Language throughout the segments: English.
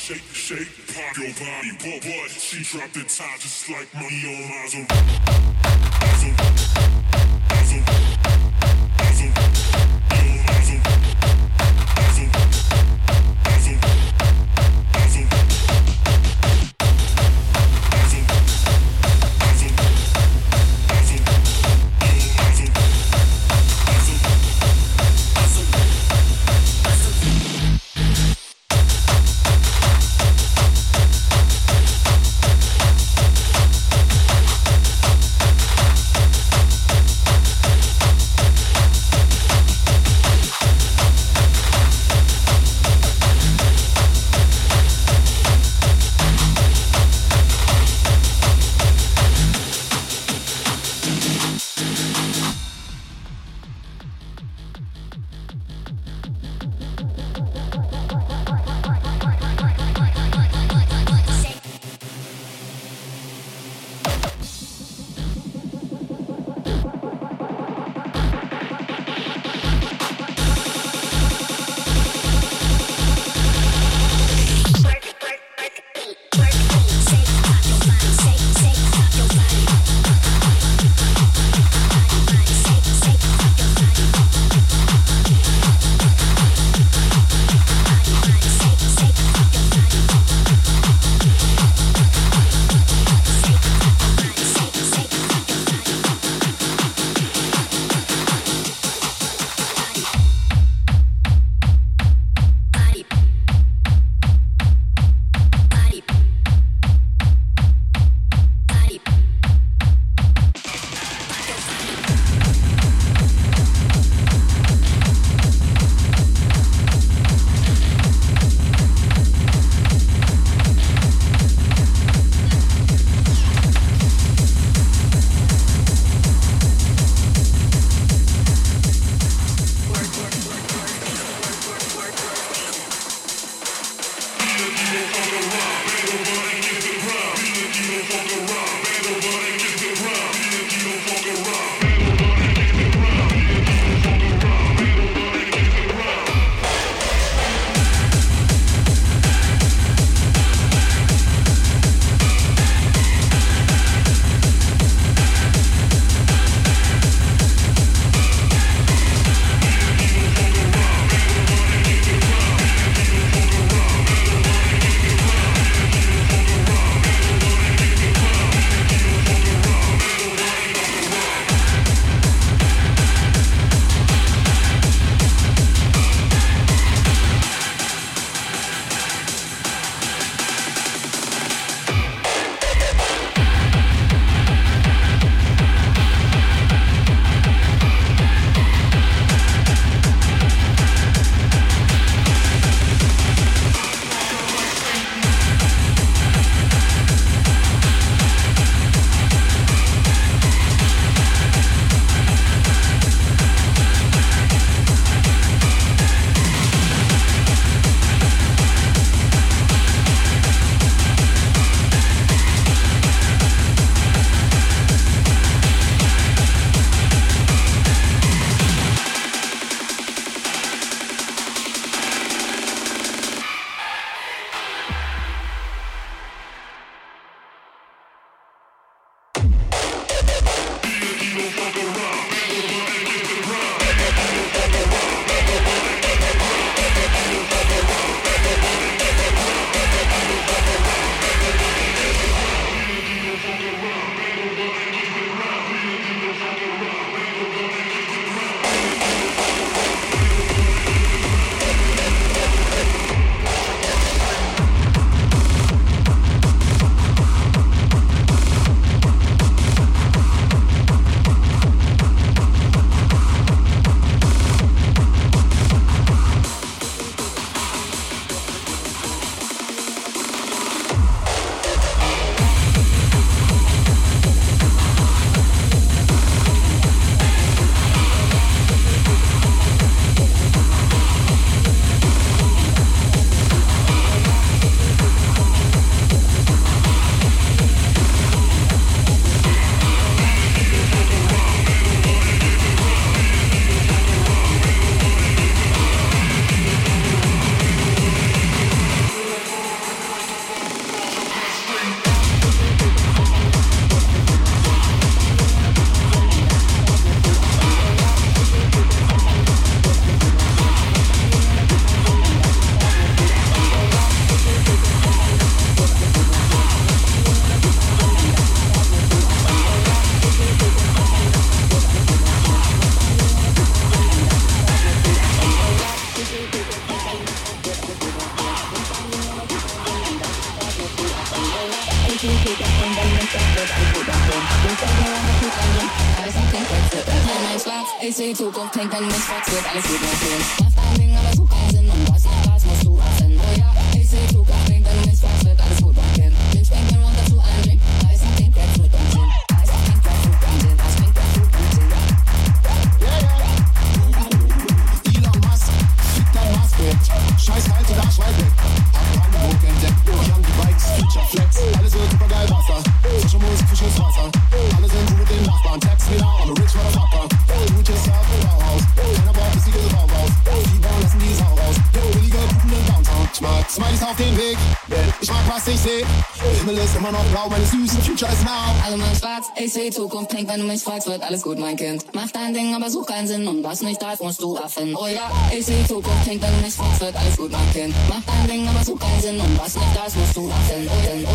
Shake, shake, pop your body, boy. She dropped it tight just like money on Mazel. Mazel, Mazel, Mazel, Mazel, Mazel, Mazel, Mazel, Mazel. heiße Zukunft hängt an uns fort, wird alles gut nach uns. Darf da bringen, aber so keinen Sinn, und was musst du essen? Oh ja, heiße Zukunft hängt an uns fort, wird alles gut nach uns. Nimm Spenker und dazu einen Drink, heißer Tank, Red Fruit und Gin. Heißer Tank, Red Fruit und Gin, heißer Tank, Red Fruit und Gin. Elon Musk, fliegt dein Mask mit, scheiß Halte, da schweig mit. Ab Hamburg entdeckt, durch Young Bikes, Feature Flex, alles wird supergeil Wasser. Frische Musik, frisches Wasser, alle sind gut mit den Nachbarn. Text me now, I'm a rich motherfucker. Smileys auf den Weg, ich mag was ich seh. Der Himmel ist immer noch blau, meine süßen Future ist nah. Alle mal schwarz, ich seh Zukunft, denk, wenn du mich fragst, wird alles gut, mein Kind. Mach dein Ding, aber such keinen Sinn, und was nicht darf, musst du erfinden. Oh ja, ich seh Zukunft, denk, wenn du mich fragst, wird alles gut, mein Kind. Mach dein Ding, aber such keinen Sinn, und was nicht darf, musst du erfinden.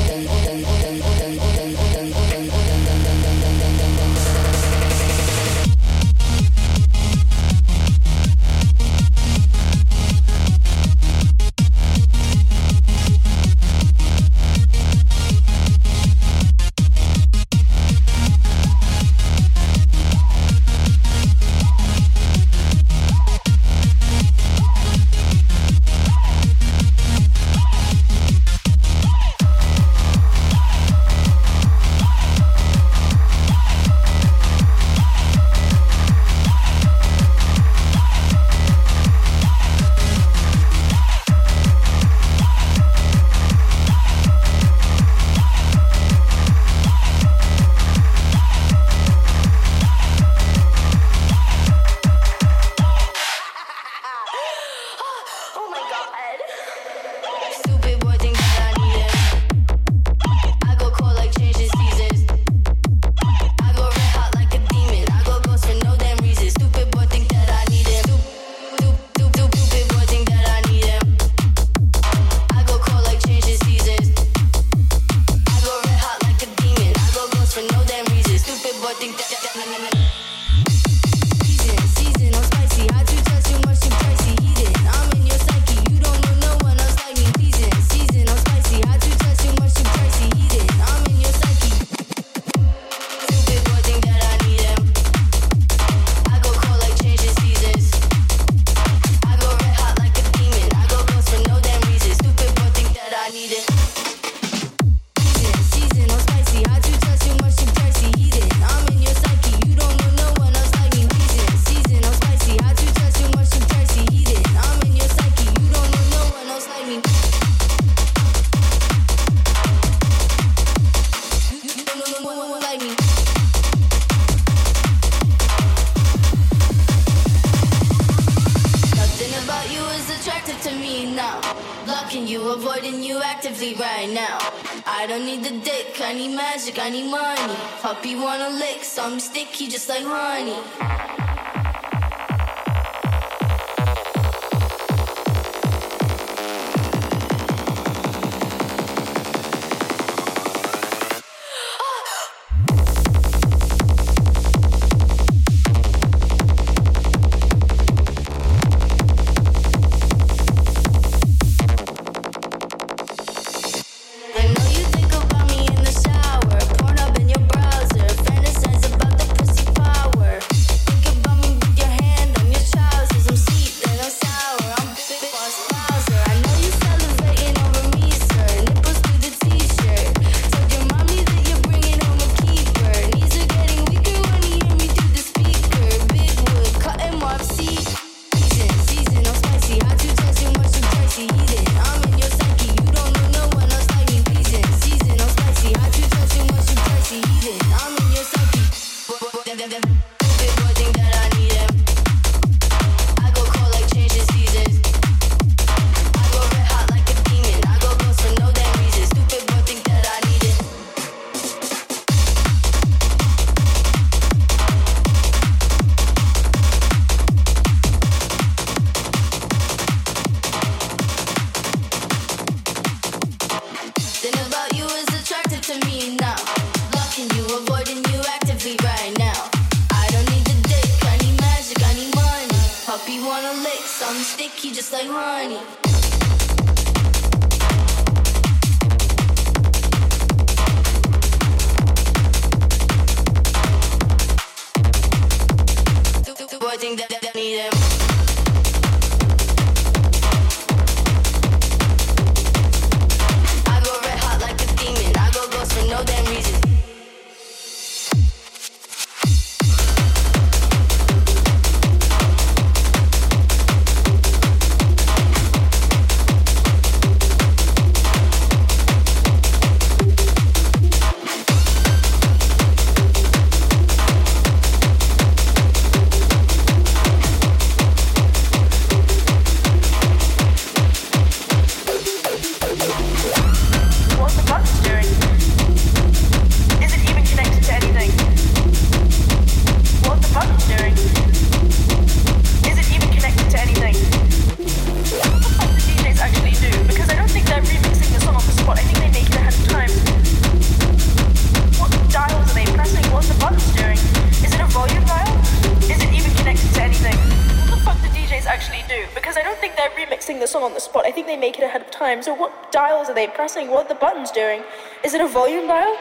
the song on the spot. I think they make it ahead of time. So what dials are they pressing? What are the buttons doing? Is it a volume dial?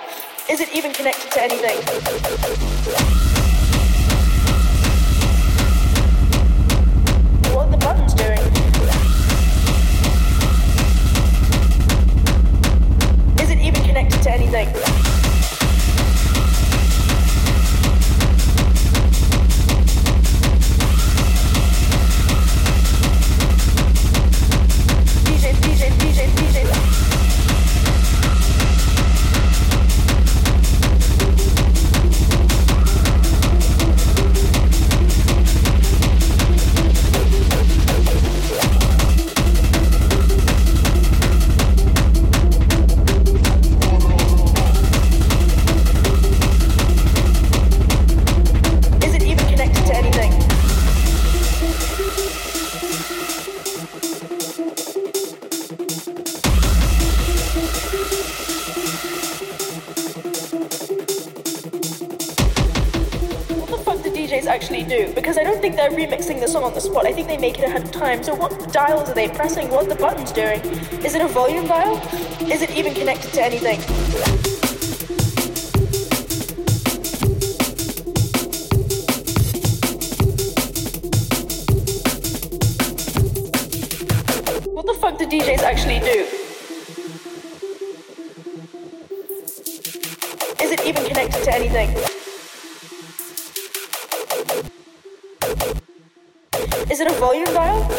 Is it even connected to anything? Remixing the song on the spot. I think they make it ahead of time. So what dials are they pressing? What are the buttons doing? Is it a volume dial? Is it even connected to anything? What the fuck do DJs actually do? Is it even connected to anything? Is it a volume dial?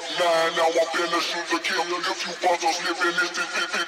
flying, now I'm in the shoes of Kim. If you buzzers living, it's the vivid.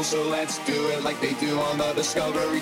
channel, so let's do it like they do on the Discovery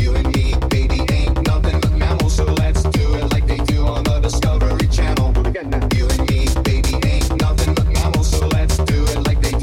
You and me, baby, ain't nothing but mammals, so let's do it like they do on the Discovery Channel. Do it again now. You and me, baby, ain't nothing but mammals, so let's do it like they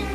Get on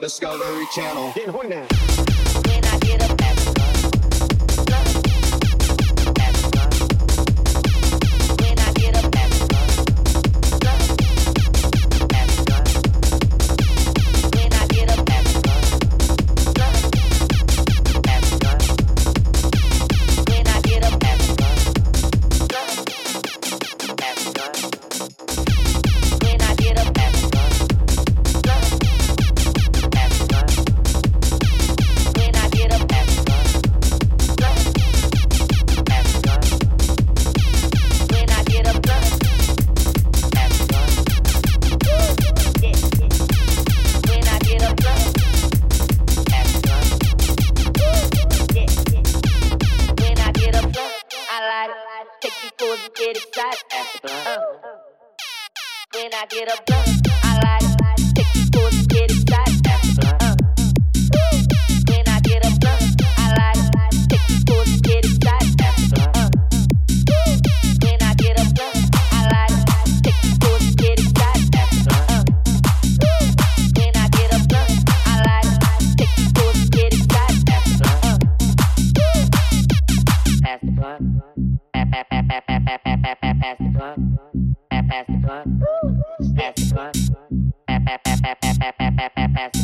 Discovery Channel. Pass the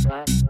blunt.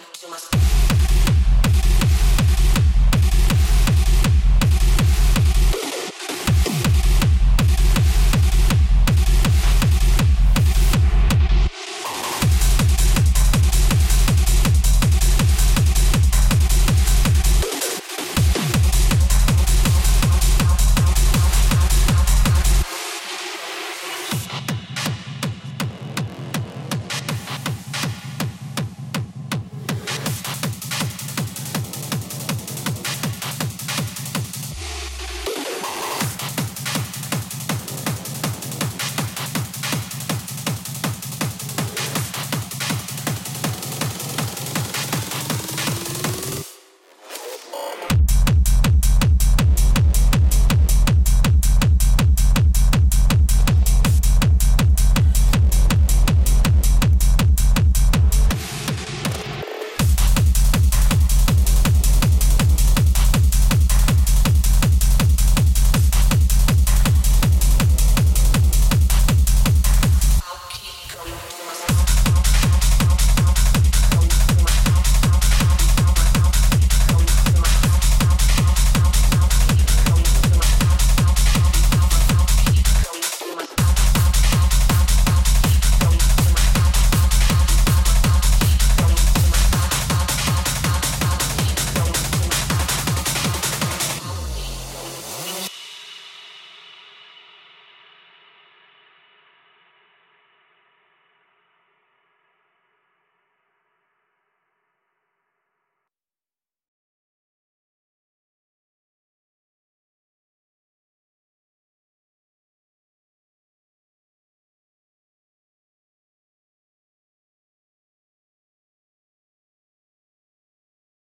you to my